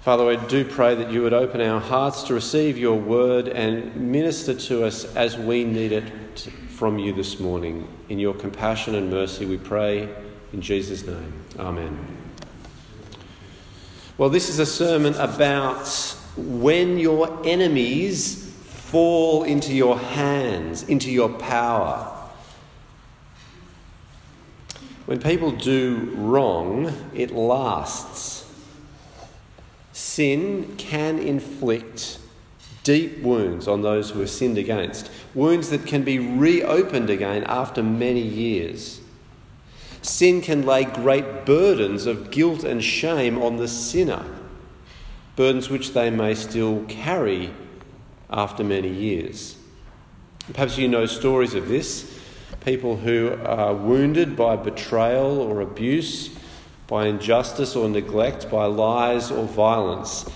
Father, I do pray that you would open our hearts to receive your word and minister to us as we need it from you this morning. In your compassion and mercy we pray in Jesus' name. Amen. Well, this is a sermon about when your enemies fall into your hands, into your power. When people do wrong, it lasts. Sin can inflict deep wounds on those who are sinned against, wounds that can be reopened again after many years. Sin can lay great burdens of guilt and shame on the sinner, burdens which they may still carry after many years. Perhaps you know stories of this, people who are wounded by betrayal or abuse, by injustice or neglect, by lies or violence.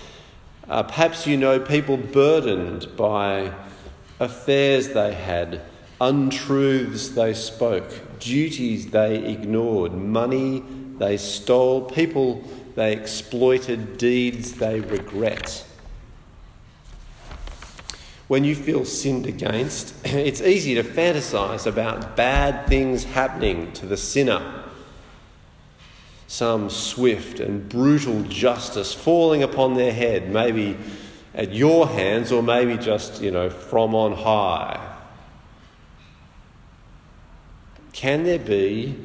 Perhaps you know people burdened by affairs they had, untruths they spoke, duties they ignored, money they stole, people they exploited, deeds they regret. When you feel sinned against, it's easy to fantasize about bad things happening to the sinner. Some swift and brutal justice falling upon their head, maybe at your hands or maybe just, from on high. Can there be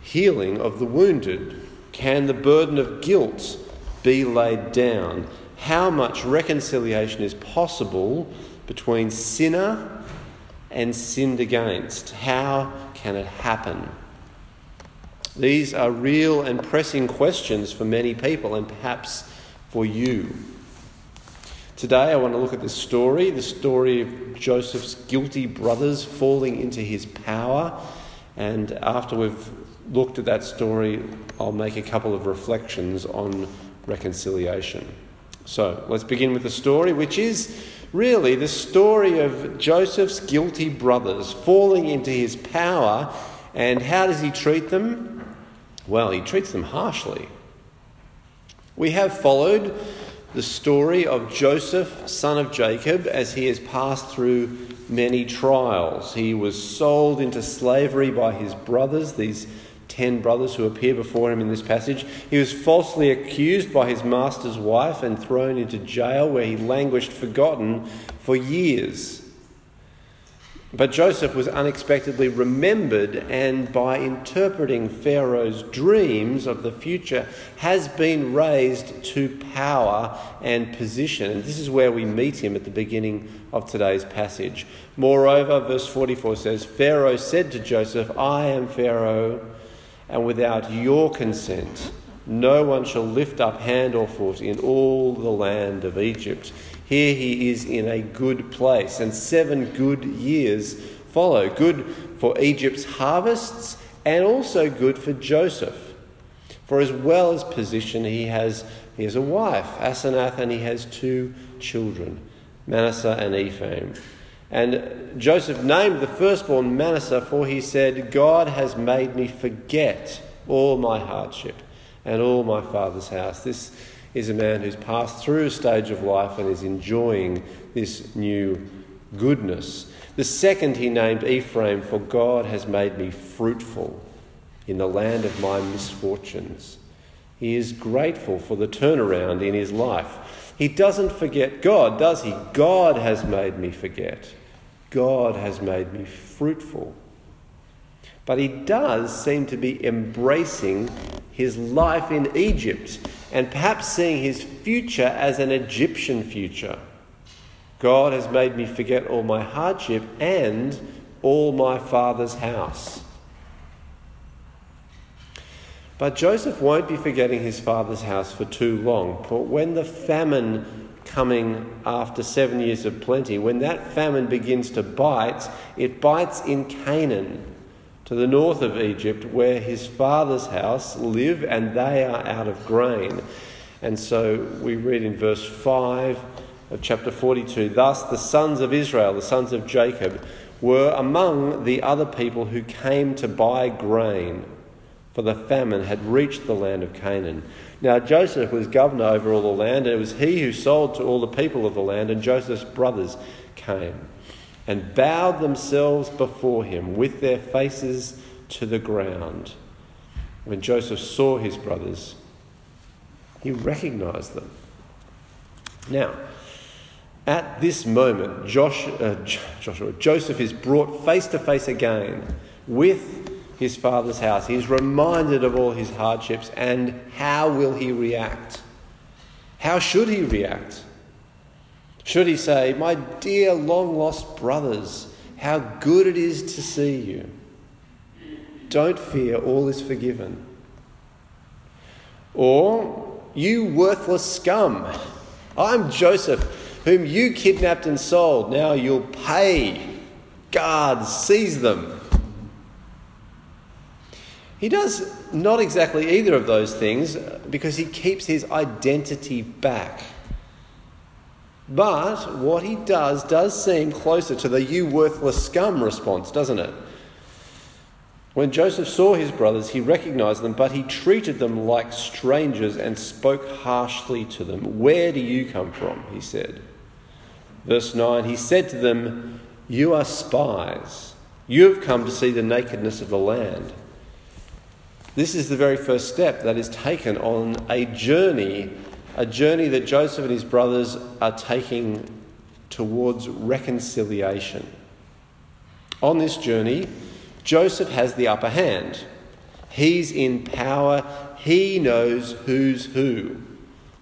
healing of the wounded? Can the burden of guilt be laid down? How much reconciliation is possible between sinner and sinned against? How can it happen? These are real and pressing questions for many people and perhaps for you. Today I want to look at the story of Joseph's guilty brothers falling into his power. And after we've looked at that story, I'll make a couple of reflections on reconciliation. So let's begin with the story, which is really the story of Joseph's guilty brothers falling into his power. And how does he treat them? Well, he treats them harshly. We have followed the story of Joseph, son of Jacob, as he has passed through many trials. He was sold into slavery by his brothers, these 10 brothers who appear before him in this passage. He was falsely accused by his master's wife and thrown into jail where he languished forgotten for years. But Joseph was unexpectedly remembered, and by interpreting Pharaoh's dreams of the future has been raised to power and position. And this is where we meet him at the beginning of today's passage. Moreover, verse 44 says, Pharaoh said to Joseph, I am Pharaoh, and without your consent, no one shall lift up hand or foot in all the land of Egypt. Here he is in a good place, and 7 good years follow. Good for Egypt's harvests and also good for Joseph. For as well as position, he has a wife, Asenath, and he has 2 children, Manasseh and Ephraim. And Joseph named the firstborn Manasseh, for he said, God has made me forget all my hardship and all my father's house. This is a man who's passed through a stage of life and is enjoying this new goodness. The second he named Ephraim, for God has made me fruitful in the land of my misfortunes. He is grateful for the turnaround in his life. He doesn't forget God, does he? God has made me forget. God has made me fruitful. But he does seem to be embracing his life in Egypt and perhaps seeing his future as an Egyptian future. God has made me forget all my hardship and all my father's house. But Joseph won't be forgetting his father's house for too long. For when the famine coming after 7 years of plenty, when that famine begins to bite, it bites in Canaan, to the north of Egypt, where his father's house live, and they are out of grain. And so we read in verse 5 of chapter 42, thus the sons of Israel, the sons of Jacob, were among the other people who came to buy grain, for the famine had reached the land of Canaan. Now Joseph was governor over all the land, and it was he who sold to all the people of the land, and Joseph's brothers came and bowed themselves before him with their faces to the ground. When Joseph saw his brothers, he recognized them. Now, at this moment, Joseph is brought face to face again with his father's house. He's reminded of all his hardships, and how will he react? How should he react? Should he say, "My dear long-lost brothers, how good it is to see you. Don't fear, all is forgiven"? Or, "You worthless scum, I'm Joseph, whom you kidnapped and sold. Now you'll pay. Guards, seize them." He does not exactly either of those things, because he keeps his identity back. But what he does seem closer to the "you worthless scum" response, doesn't it? When Joseph saw his brothers, he recognized them, but he treated them like strangers and spoke harshly to them. "Where do you come from?" he said. Verse 9, he said to them, "You are spies. You have come to see the nakedness of the land." This is the very first step that is taken on a journey that Joseph and his brothers are taking towards reconciliation. On this journey, Joseph has the upper hand. He's in power. He knows who's who.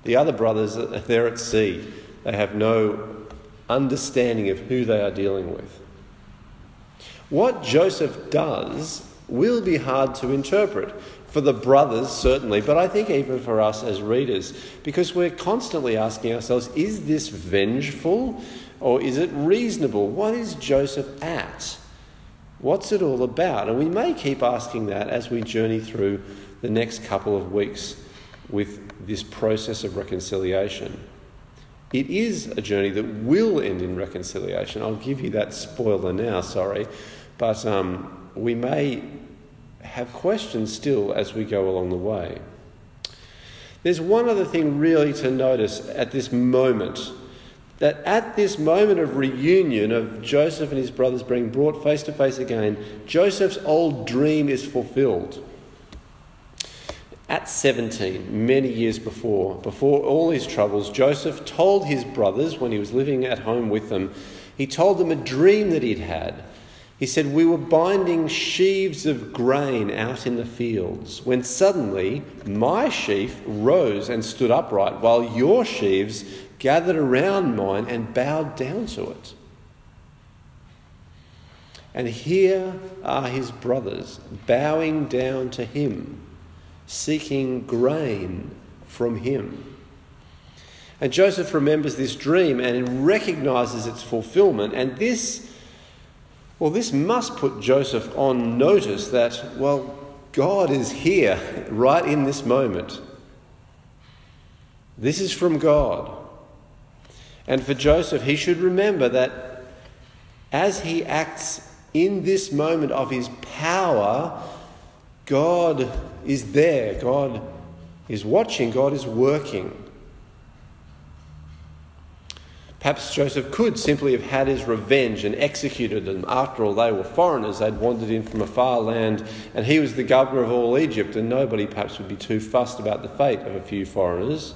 The other brothers, they're at sea. They have no understanding of who they are dealing with. What Joseph does will be hard to interpret, for the brothers certainly, but I think even for us as readers, because we're constantly asking ourselves, is this vengeful or is it reasonable? What is Joseph at? What's it all about? And we may keep asking that as we journey through the next couple of weeks with this process of reconciliation. It is a journey that will end in reconciliation. I'll give you that spoiler now, sorry. But we may have questions still as we go along the way. There's one other thing really to notice at this moment, that at this moment of reunion of Joseph and his brothers being brought face to face again, Joseph's old dream is fulfilled. At 17, many years before all his troubles, Joseph told his brothers, when he was living at home with them, he told them a dream that he'd had. He said, "We were binding sheaves of grain out in the fields, when suddenly my sheaf rose and stood upright, while your sheaves gathered around mine and bowed down to it." And here are his brothers bowing down to him, seeking grain from him. And Joseph remembers this dream and recognizes its fulfillment. And this must put Joseph on notice that, well, God is here right in this moment. This is from God. And for Joseph, he should remember that as he acts in this moment of his power, God is there, God is watching, God is working. Perhaps Joseph could simply have had his revenge and executed them. After all, they were foreigners. They'd wandered in from a far land, and he was the governor of all Egypt, and nobody perhaps would be too fussed about the fate of a few foreigners.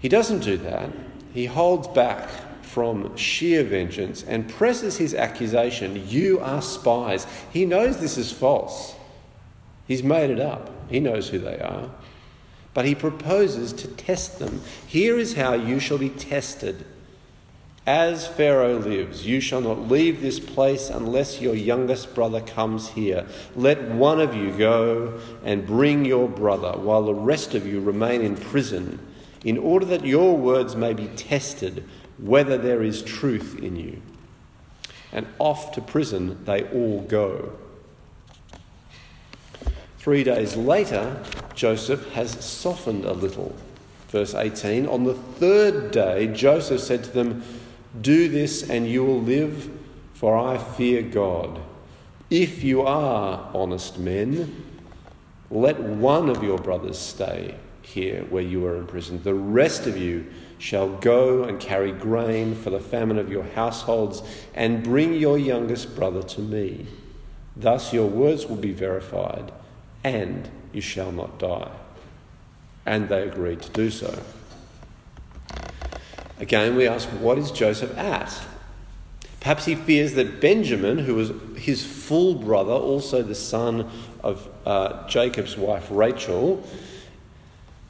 He doesn't do that. He holds back from sheer vengeance and presses his accusation, "You are spies." He knows this is false. He's made it up. He knows who they are. But he proposes to test them. "Here is how you shall be tested. As Pharaoh lives, you shall not leave this place unless your youngest brother comes here. Let one of you go and bring your brother, while the rest of you remain in prison, in order that your words may be tested, whether there is truth in you." And off to prison they all go. 3 days later, Joseph has softened a little. Verse 18, on the third day, Joseph said to them, "Do this and you will live, for I fear God. If you are honest men, Let one of your brothers stay here where you are imprisoned. The rest of you shall go and carry grain for the famine of your households and bring your youngest brother to me. Thus your words will be verified and you shall not die." And they agreed to do so. Again, we ask, what is Joseph at? Perhaps he fears that Benjamin, who was his full brother, also the son of Jacob's wife Rachel,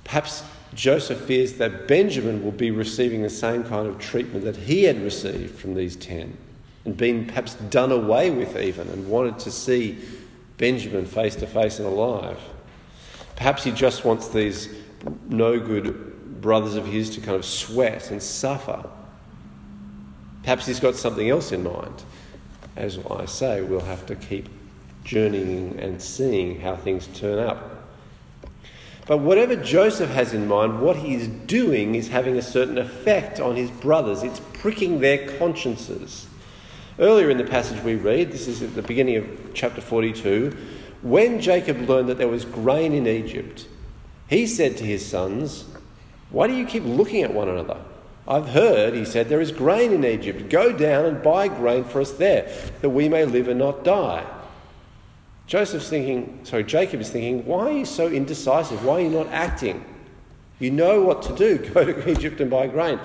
perhaps Joseph fears that Benjamin will be receiving the same kind of treatment that he had received from these 10 and been perhaps done away with even, and wanted to see Benjamin face to face and alive. Perhaps he just wants these no-good brothers of his to kind of sweat and suffer. Perhaps he's got something else in mind. As I say, we'll have to keep journeying and seeing how things turn up. But whatever Joseph has in mind, what he is doing is having a certain effect on his brothers. It's pricking their consciences. Earlier in the passage we read, this is at the beginning of chapter 42, when Jacob learned that there was grain in Egypt, he said to his sons, "Why do you keep looking at one another? I've heard," he said, "there is grain in Egypt. Go down and buy grain for us there, that we may live and not die." Jacob is thinking, why are you so indecisive? Why are you not acting? You know what to do. Go to Egypt and buy grain.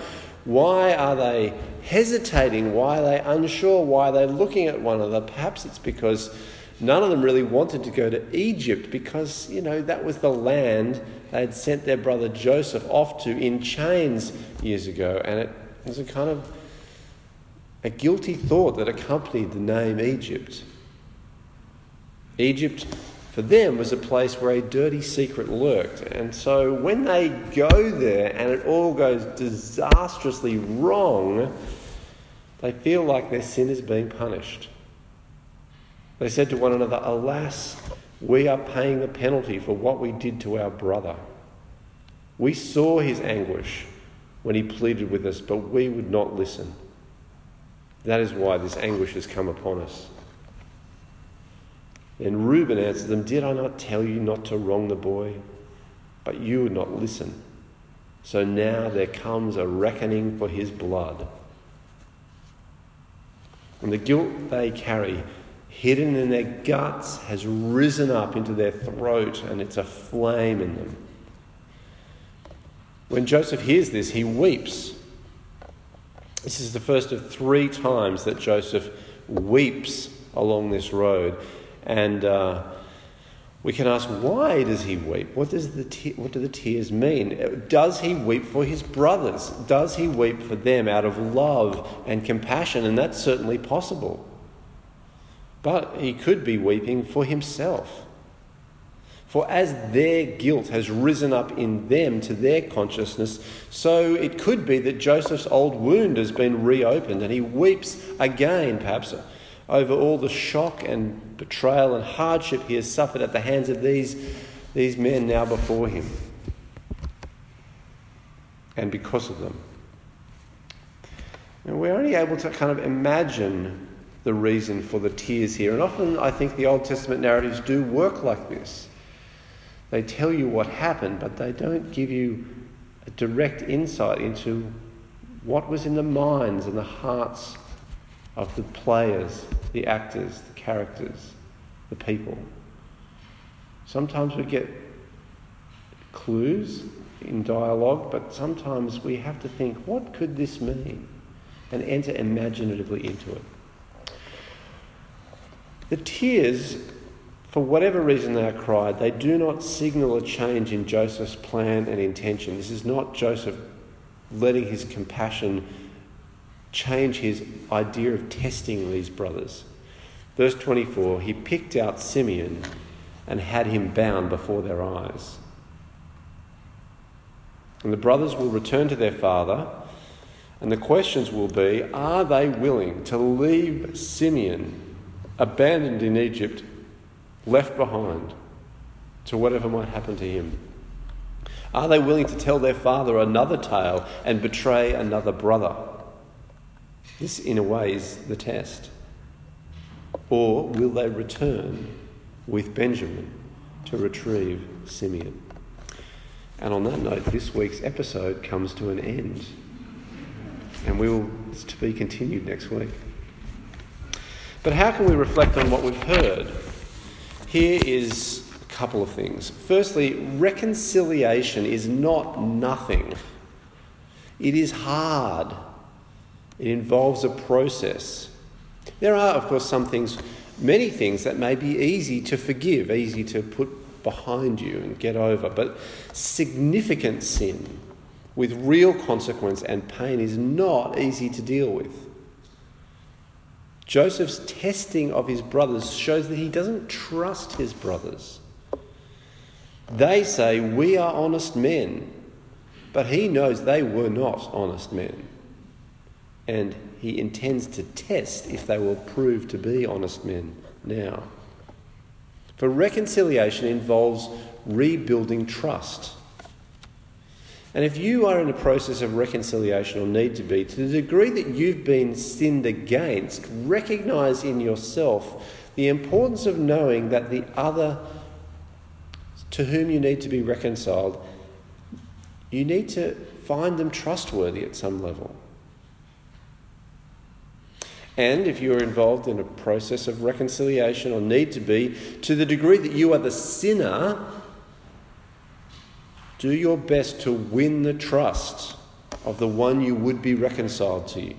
Why are they hesitating? Why are they unsure? Why are they looking at one another? Perhaps it's because none of them really wanted to go to Egypt because, that was the land they had sent their brother Joseph off to in chains years ago. And it was a kind of a guilty thought that accompanied the name Egypt. Egypt, for them, was a place where a dirty secret lurked. And so when they go there and it all goes disastrously wrong, they feel like their sin is being punished. They said to one another, "Alas, we are paying the penalty for what we did to our brother. We saw his anguish when he pleaded with us, but we would not listen. That is why this anguish has come upon us." Then Reuben answered them, "Did I not tell you not to wrong the boy? But you would not listen. So now there comes a reckoning for his blood." And the guilt they carry, hidden in their guts, has risen up into their throat, and it's a flame in them. When Joseph hears this, he weeps. This is the first of 3 times that Joseph weeps along this road. And we can ask, why does he weep? What do the tears mean? Does he weep for his brothers? Does he weep for them out of love and compassion? And that's certainly possible. But he could be weeping for himself. For as their guilt has risen up in them to their consciousness, so it could be that Joseph's old wound has been reopened and he weeps again, perhaps, over all the shock and betrayal and hardship he has suffered at the hands of these men now before him. And because of them. Now, we're only able to kind of imagine the reason for the tears here. And often I think the Old Testament narratives do work like this. They tell you what happened, but they don't give you a direct insight into what was in the minds and the hearts of the players, the actors, the characters, the people. Sometimes we get clues in dialogue, but sometimes we have to think, what could this mean? And enter imaginatively into it. The tears, for whatever reason they are cried, they do not signal a change in Joseph's plan and intention. This is not Joseph letting his compassion change his idea of testing these brothers. Verse 24, he picked out Simeon and had him bound before their eyes. And the brothers will return to their father, and the questions will be, are they willing to leave Simeon abandoned in Egypt, left behind to whatever might happen to him? Are they willing to tell their father another tale and betray another brother? This, in a way, is the test. Or will they return with Benjamin to retrieve Simeon. And on that note, this week's episode comes to an end. And it's to be continued next week. But how can we reflect on what we've heard? Here is a couple of things. Firstly, reconciliation is not nothing. It is hard. It involves a process. There are, of course, many things that may be easy to forgive, easy to put behind you and get over, but significant sin with real consequence and pain is not easy to deal with. Joseph's testing of his brothers shows that he doesn't trust his brothers. They say, "We are honest men," but he knows they were not honest men. And he intends to test if they will prove to be honest men now. For reconciliation involves rebuilding trust. And if you are in the process of reconciliation, or need to be, to the degree that you've been sinned against, recognise in yourself the importance of knowing that the other to whom you need to be reconciled, you need to find them trustworthy at some level. And if you are involved in a process of reconciliation, or need to be, to the degree that you are the sinner, do your best to win the trust of the one you would be reconciled to.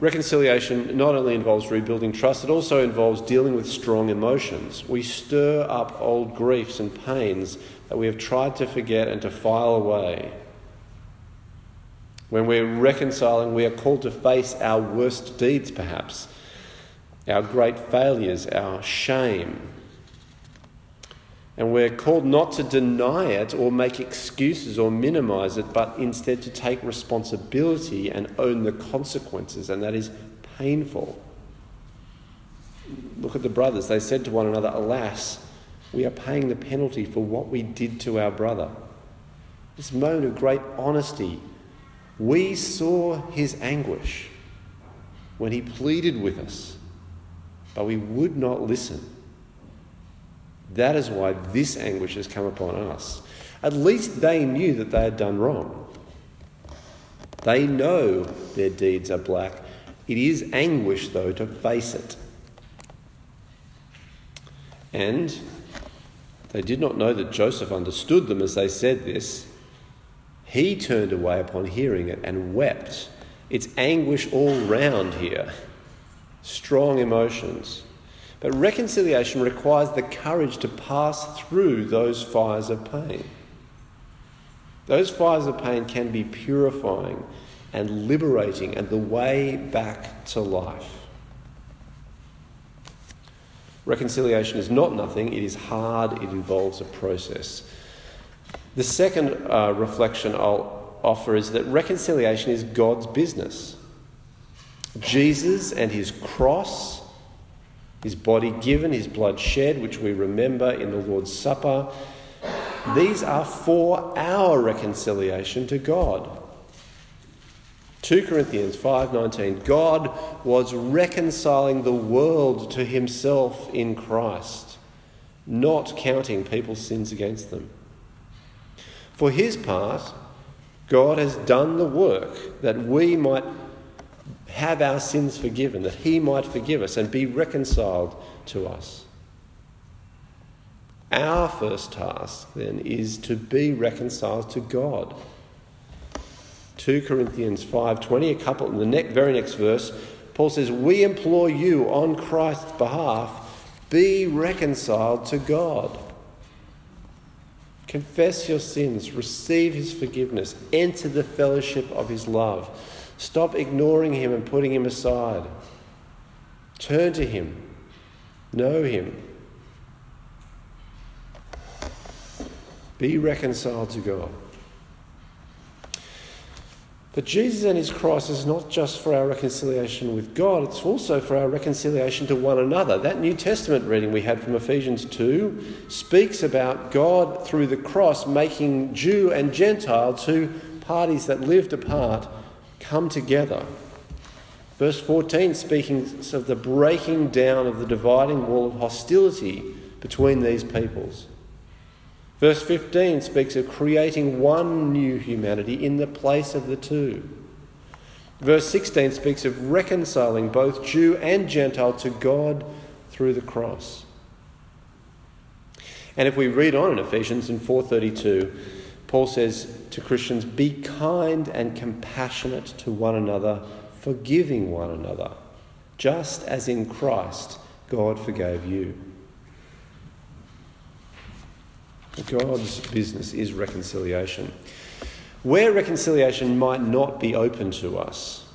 Reconciliation not only involves rebuilding trust, it also involves dealing with strong emotions. We stir up old griefs and pains that we have tried to forget and to file away. When we're reconciling, we are called to face our worst deeds, perhaps, our great failures, our shame. And we're called not to deny it or make excuses or minimise it, but instead to take responsibility and own the consequences, and that is painful. Look at the brothers. They said to one another, "Alas, we are paying the penalty for what we did to our brother." This moment of great honesty. We saw his anguish when he pleaded with us, but we would not listen. That is why this anguish has come upon us. At least they knew that they had done wrong. They know their deeds are black. It is anguish, though, to face it. And they did not know that Joseph understood them as they said this. He turned away upon hearing it and wept. It's anguish all round here. Strong emotions. But reconciliation requires the courage to pass through those fires of pain. Those fires of pain can be purifying and liberating and the way back to life. Reconciliation is not nothing. It is hard. It involves a process. The second reflection I'll offer is that reconciliation is God's business. Jesus and his cross, his body given, his blood shed, which we remember in the Lord's Supper, these are for our reconciliation to God. 2 Corinthians 5:19, God was reconciling the world to himself in Christ, not counting people's sins against them. For his part, God has done the work that we might have our sins forgiven, that he might forgive us and be reconciled to us. Our first task, then, is to be reconciled to God. 2 Corinthians 5:20, in the very next verse, Paul says, "We implore you on Christ's behalf, be reconciled to God." Confess your sins, receive his forgiveness, enter the fellowship of his love. Stop ignoring him and putting him aside. Turn to him, know him. Be reconciled to God. But Jesus and his cross is not just for our reconciliation with God, it's also for our reconciliation to one another. That New Testament reading we had from Ephesians 2 speaks about God through the cross making Jew and Gentile, two parties that lived apart, come together. Verse 14 speaking of the breaking down of the dividing wall of hostility between these peoples. Verse 15 speaks of creating one new humanity in the place of the two. Verse 16 speaks of reconciling both Jew and Gentile to God through the cross. And if we read on in Ephesians in 4:32, Paul says to Christians, be kind and compassionate to one another, forgiving one another, just as in Christ God forgave you. God's business is reconciliation. Where reconciliation might not be open to us,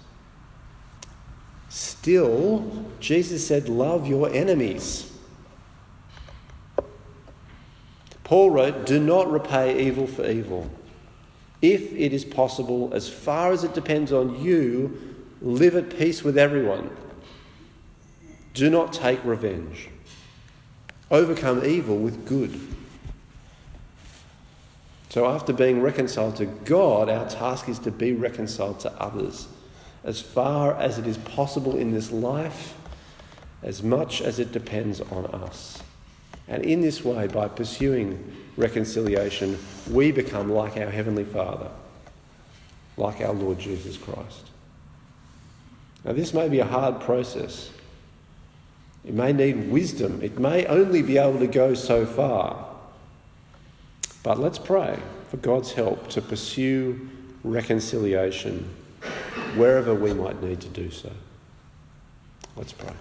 still, Jesus said, love your enemies. Paul wrote, do not repay evil for evil. If it is possible, as far as it depends on you, live at peace with everyone. Do not take revenge. Overcome evil with good. So after being reconciled to God, our task is to be reconciled to others as far as it is possible in this life, as much as it depends on us. And in this way, by pursuing reconciliation, we become like our Heavenly Father, like our Lord Jesus Christ. Now, this may be a hard process. It may need wisdom. It may only be able to go so far. But let's pray for God's help to pursue reconciliation wherever we might need to do so. Let's pray.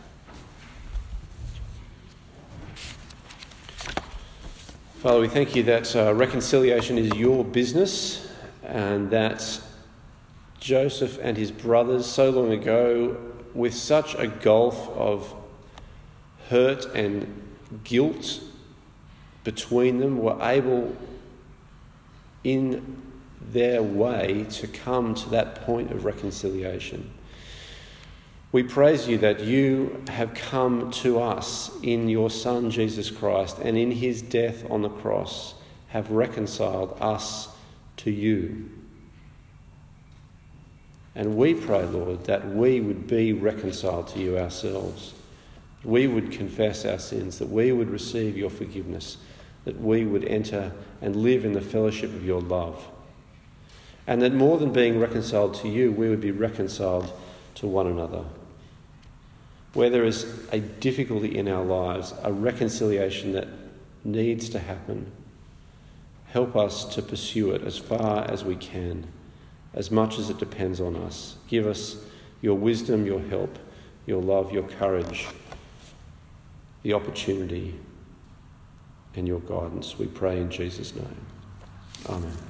Father, we thank you that reconciliation is your business, and that Joseph and his brothers so long ago, with such a gulf of hurt and guilt between them, were able in their way to come to that point of reconciliation. We praise you that you have come to us in your Son Jesus Christ, and in his death on the cross have reconciled us to you. And we pray, Lord, that we would be reconciled to you ourselves, that we would confess our sins, that we would receive your forgiveness, that we would enter and live in the fellowship of your love. And that more than being reconciled to you, we would be reconciled to one another. Where there is a difficulty in our lives, a reconciliation that needs to happen, help us to pursue it as far as we can, as much as it depends on us. Give us your wisdom, your help, your love, your courage, the opportunity, and your guidance. We pray in Jesus' name. Amen.